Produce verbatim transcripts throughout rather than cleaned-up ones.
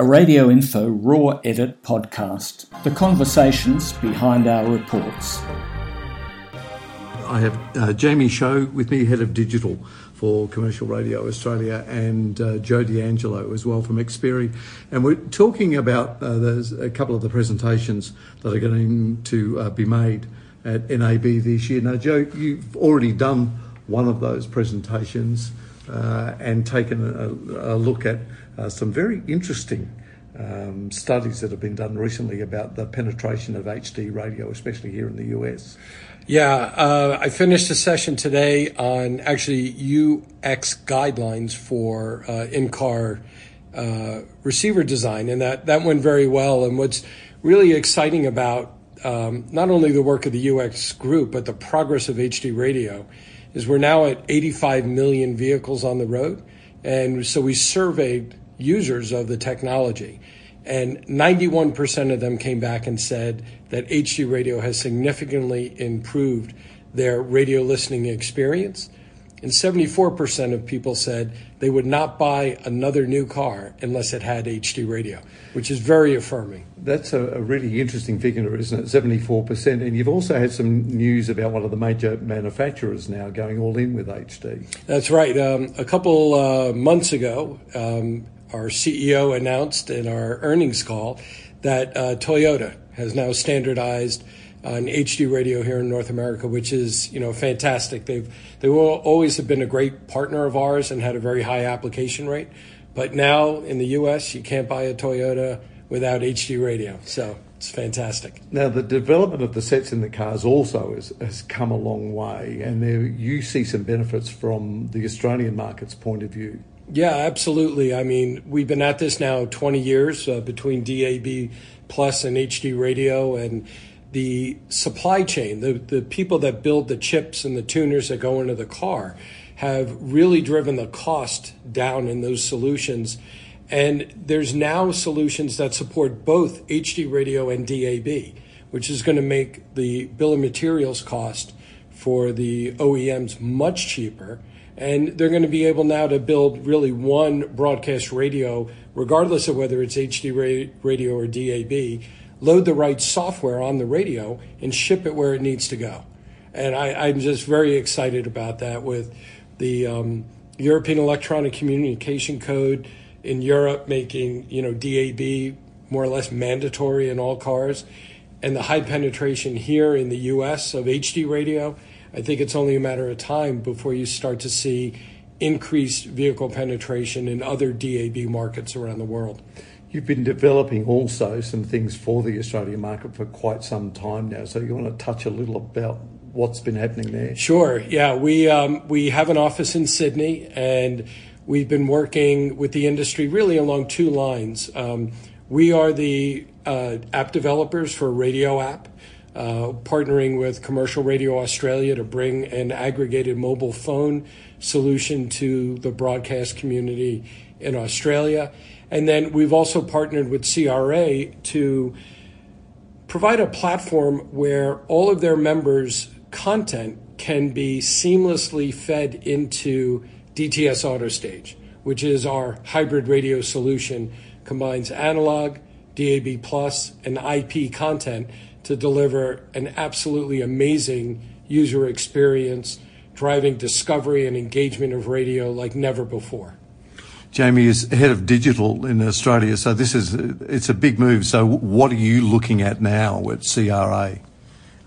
A Radio Info Raw Edit podcast. The conversations behind our reports. I have uh, Jamie Show with me, Head of Digital for Commercial Radio Australia, and uh, Joe D'Angelo as well from Xperi. And we're talking about uh, there's a couple of the presentations that are going to uh, be made at N A B this year. Now, Joe, you've already done one of those presentations uh, and taken a, a look at Uh, some very interesting um, studies that have been done recently about the penetration of H D radio, especially here in the U S. Yeah, uh, I finished a session today on actually U X guidelines for uh, in-car uh, receiver design, and that, that went very well. And what's really exciting about um, not only the work of the U X group, but the progress of H D radio is we're now at eighty-five million vehicles on the road. And so we surveyed users of the technology, and ninety-one percent of them came back and said that H D radio has significantly improved their radio listening experience, and seventy-four percent of people said they would not buy another new car unless it had H D radio, which is very affirming. That's a, a really interesting figure, isn't it? seventy-four percent. And you've also had some news about one of the major manufacturers now going all in with H D. That's right. Um, a couple uh, months ago, um, our C E O announced in our earnings call that uh, Toyota has now standardized on H D radio here in North America, which is, you know, fantastic. They've they will always have been a great partner of ours and had a very high application rate, but now in the U S you can't buy a Toyota without H D radio. So it's fantastic. Now the development of the sets in the cars also is, has come a long way, and there you see some benefits from the Australian market's point of view. Yeah, absolutely. I mean, we've been at this now twenty years uh, between D A B Plus and H D radio, and the supply chain, the, the people that build the chips and the tuners that go into the car have really driven the cost down in those solutions. And there's now solutions that support both H D radio and D A B, which is going to make the bill of materials cost for the O E Ms much cheaper. And they're going to be able now to build really one broadcast radio, regardless of whether it's H D radio or D A B, load the right software on the radio and ship it where it needs to go. And I, I'm just very excited about that with the um, European Electronic Communication Code in Europe making, you know, D A B more or less mandatory in all cars, and the high penetration here in the U S of H D radio. I think it's only a matter of time before you start to see increased vehicle penetration in other D A B markets around the world. You've been developing also some things for the Australian market for quite some time now, so you want to touch a little about what's been happening there? Sure, yeah. We um, we have an office in Sydney, and we've been working with the industry really along two lines. Um, we are the uh, app developers for a radio app, uh, partnering with Commercial Radio Australia to bring an aggregated mobile phone solution to the broadcast community in Australia. And then we've also partnered with C R A to provide a platform where all of their members' content can be seamlessly fed into D T S AutoStage, which is our hybrid radio solution, combines analog, D A B plus, and I P content to deliver an absolutely amazing user experience, driving discovery and engagement of radio like never before. Jamie is Head of Digital in Australia, so this is it's a big move. So what are you looking at now at C R A?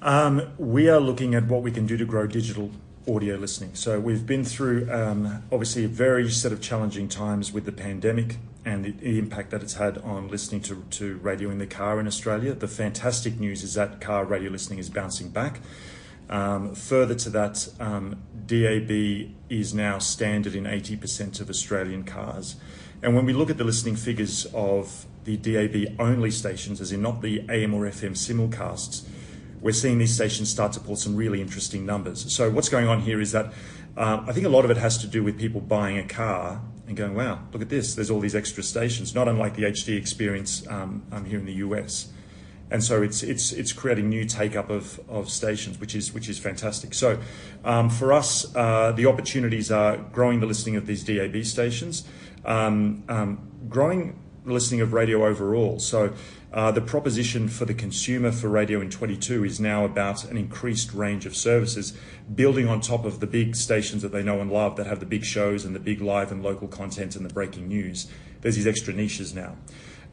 Um, we are looking at what we can do to grow digital audio listening. So we've been through um, obviously a very set of challenging times with the pandemic and the, the impact that it's had on listening to, to radio in the car in Australia. The fantastic news is that car radio listening is bouncing back. Um, further to that, um, D A B is now standard in eighty percent of Australian cars. And when we look at the listening figures of the D A B-only stations, as in not the A M or F M simulcasts, we're seeing these stations start to pull some really interesting numbers. So what's going on here is that uh, I think a lot of it has to do with people buying a car and going, wow, look at this, there's all these extra stations, not unlike the H D experience um, um, here in the U S. And so it's it's it's creating new take-up of, of stations, which is which is fantastic. So um, for us, uh, the opportunities are growing the listening of these D A B stations, um, um, growing the listening of radio overall. So uh, the proposition for the consumer for radio in twenty-two is now about an increased range of services, building on top of the big stations that they know and love that have the big shows and the big live and local content and the breaking news. There's these extra niches now.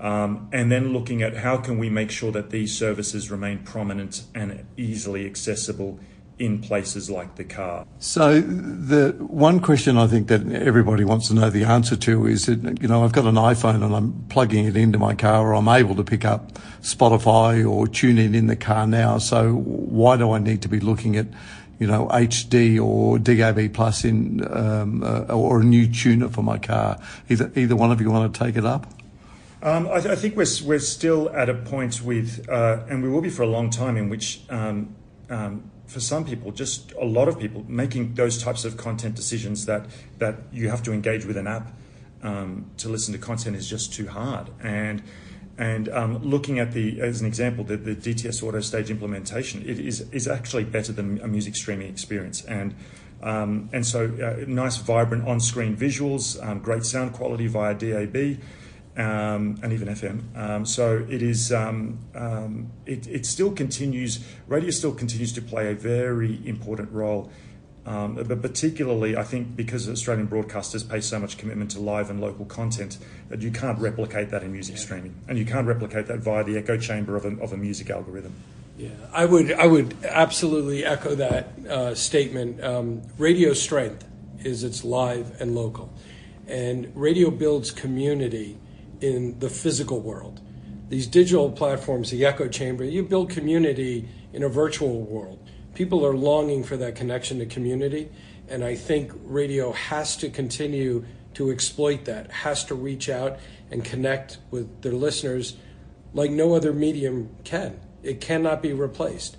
Um, and then looking at how can we make sure that these services remain prominent and easily accessible in places like the car. So the one question I think that everybody wants to know the answer to is that, you know, I've got an iPhone and I'm plugging it into my car, or I'm able to pick up Spotify or tune in in the car now. So why do I need to be looking at, you know, H D or D A B Plus in um, uh, or a new tuner for my car? Either, either one of you want to take it up? Um, I, th- I think we're we're still at a point with, uh, and we will be for a long time, in which um, um, for some people, just a lot of people, making those types of content decisions that that you have to engage with an app um, to listen to content is just too hard. And and um, looking at the, as an example, the, the D T S AutoStage implementation, it is is actually better than a music streaming experience. And um, and so uh, nice, vibrant on-screen visuals, um, great sound quality via D A B. Um, and even F M. Um, so it is. Um, um, it, it still continues. Radio still continues to play a very important role, um, but particularly I think because Australian broadcasters pay so much commitment to live and local content that you can't replicate that in music yeah. streaming, and you can't replicate that via the echo chamber of a, of a music algorithm. Yeah, I would. I would absolutely echo that uh, statement. Um, radio strength is it's live and local, and radio builds community in the physical world. These digital platforms, the echo chamber, you build community in a virtual world. People are longing for that connection to community, and I think radio has to continue to exploit that, has to reach out and connect with their listeners like no other medium can. It cannot be replaced.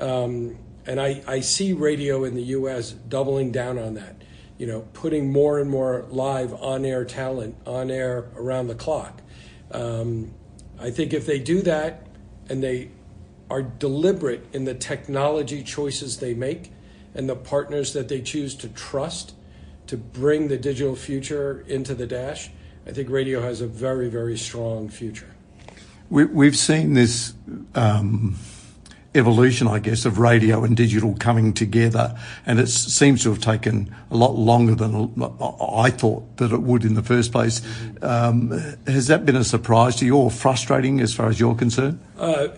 Um, and I, I see radio in the U S doubling down on that. You know, putting more and more live on-air talent on air around the clock. Um, I think if they do that and they are deliberate in the technology choices they make and the partners that they choose to trust to bring the digital future into the dash, I think radio has a very, very strong future. We, we've seen this Um... evolution, I guess, of radio and digital coming together, and it seems to have taken a lot longer than I thought that it would in the first place. Um, has that been a surprise to you, or frustrating as far as you're concerned? Uh,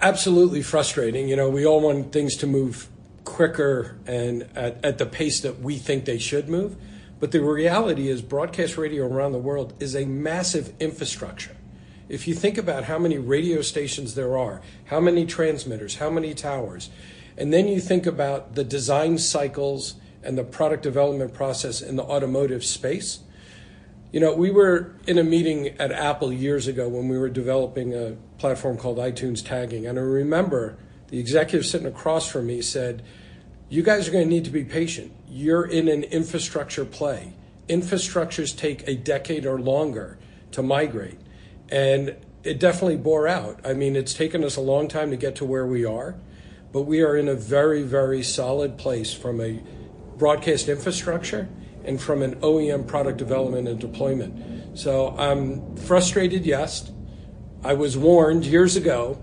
absolutely frustrating. You know, we all want things to move quicker and at, at the pace that we think they should move, but the reality is broadcast radio around the world is a massive infrastructure. If you think about how many radio stations there are, how many transmitters, how many towers, and then you think about the design cycles and the product development process in the automotive space. You know, we were in a meeting at Apple years ago when we were developing a platform called iTunes tagging, and I remember the executive sitting across from me said, you guys are going to need to be patient. You're in an infrastructure play. Infrastructures take a decade or longer to migrate. And it definitely bore out. I mean, it's taken us a long time to get to where we are, but we are in a very, very solid place from a broadcast infrastructure and from an O E M product development and deployment. So I'm frustrated, yes. I was warned years ago,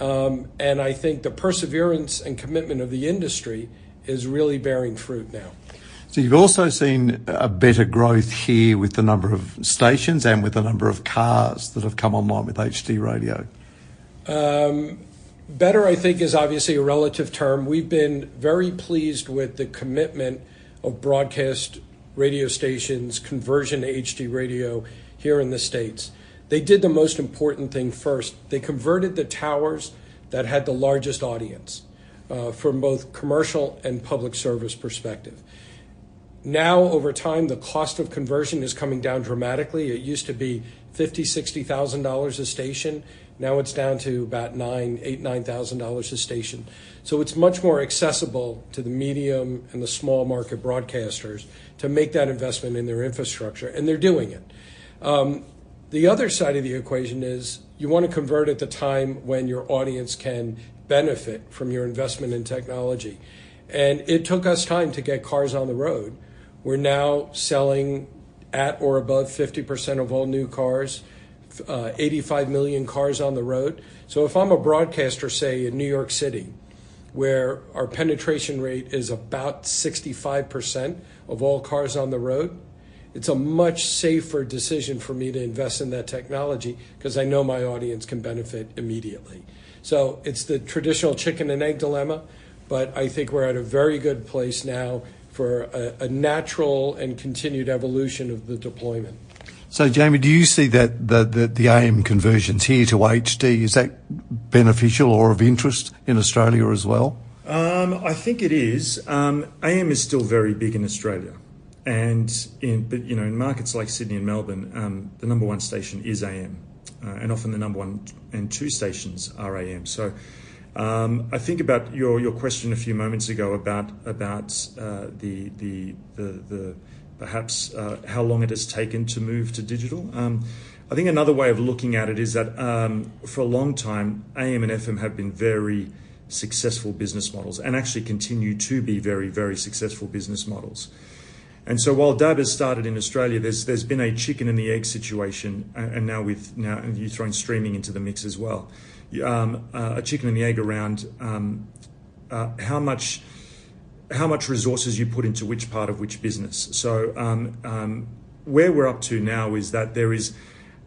um, and I think the perseverance and commitment of the industry is really bearing fruit now. So you've also seen a better growth here with the number of stations and with the number of cars that have come online with H D radio. Um, better, I think, is obviously a relative term. We've been very pleased with the commitment of broadcast radio stations, conversion to H D radio here in the States. They did the most important thing first. They converted the towers that had the largest audience. uh, from both commercial and public service perspective. Now, over time, the cost of conversion is coming down dramatically. It used to be fifty thousand, sixty thousand dollars a station. Now it's down to about nine, eight, nine thousand dollars a station. So it's much more accessible to the medium and the small market broadcasters to make that investment in their infrastructure, and they're doing it. Um, the other side of the equation is you want to convert at the time when your audience can benefit from your investment in technology. And it took us time to get cars on the road. We're now selling at or above fifty percent of all new cars, uh, eighty-five million cars on the road. So if I'm a broadcaster, say, in New York City, where our penetration rate is about sixty-five percent of all cars on the road, it's a much safer decision for me to invest in that technology because I know my audience can benefit immediately. So it's the traditional chicken and egg dilemma, but I think we're at a very good place now for a, a natural and continued evolution of the deployment. So, Jamie, do you see that the, the, the A M conversions here to H D, is that beneficial or of interest in Australia as well? Um, I think it is. Um, A M is still very big in Australia. And in, but, you know, in markets like Sydney and Melbourne, um, the number one station is A M. Uh, and often the number one and two stations are A M. So Um, I think about your, your question a few moments ago about about uh, the, the the the perhaps uh, how long it has taken to move to digital. Um, I think another way of looking at it is that um, for a long time, A M and F M have been very successful business models, and actually continue to be very very successful business models. And so while D A B has started in Australia, there's there's been a chicken and the egg situation, and now with now you've thrown streaming into the mix as well. Um, uh, a chicken and the egg around um, uh, how much how much resources you put into which part of which business. So um, um, where we're up to now is that there is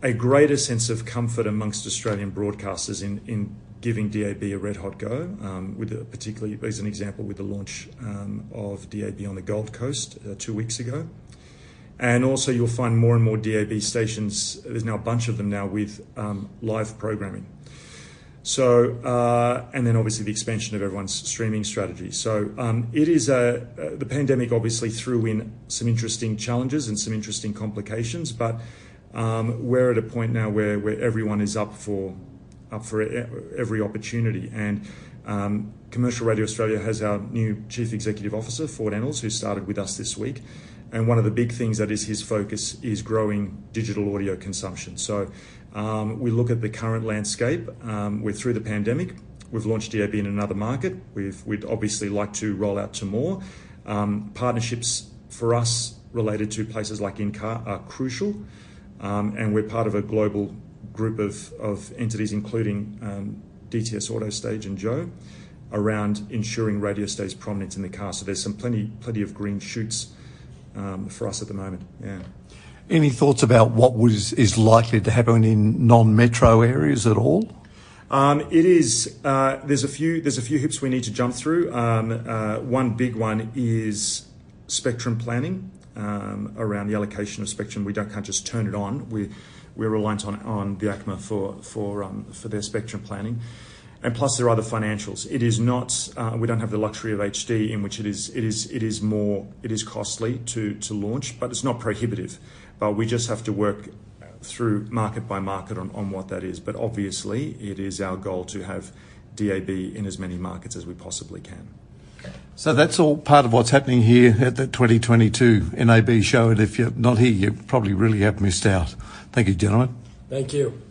a greater sense of comfort amongst Australian broadcasters in, in giving D A B a red hot go, um, with a, particularly as an example with the launch um, of D A B on the Gold Coast uh, two weeks ago. And also you'll find more and more D A B stations, there's now a bunch of them now with um, live programming. So, uh, and then obviously the expansion of everyone's streaming strategy. So um, it is a, uh, the pandemic obviously threw in some interesting challenges and some interesting complications, but um, we're at a point now where, where everyone is up for, up for every opportunity. And um, Commercial Radio Australia has our new Chief Executive Officer, Ford Ennals, who started with us this week. And one of the big things that is his focus is growing digital audio consumption. So um, we look at the current landscape. Um, we're through the pandemic. We've launched D A B in another market. We've, we'd obviously like to roll out to more. Um, partnerships for us related to places like in-car are crucial. Um, and we're part of a global group of, of entities, including um, D T S AutoStage and Joe, around ensuring radio stays prominent in the car. So there's some plenty, plenty of green shoots Um, for us at the moment, yeah. Any thoughts about what was, is likely to happen in non-metro areas at all? Um, it is. Uh, there's a few. There's a few hoops we need to jump through. Um, uh, one big one is spectrum planning um, around the allocation of spectrum. We don't can't just turn it on. We we're reliant on on the ACMA for for um, for their spectrum planning. And plus, there are the financials. It is not. Uh, we don't have the luxury of H D, in which it is. It is. It is more. It is costly to to launch, but it's not prohibitive. But we just have to work through market by market on, on what that is. But obviously, it is our goal to have D A B in as many markets as we possibly can. So that's all part of what's happening here at the twenty twenty-two N A B show. And if you're not here, you probably really have missed out. Thank you, gentlemen. Thank you.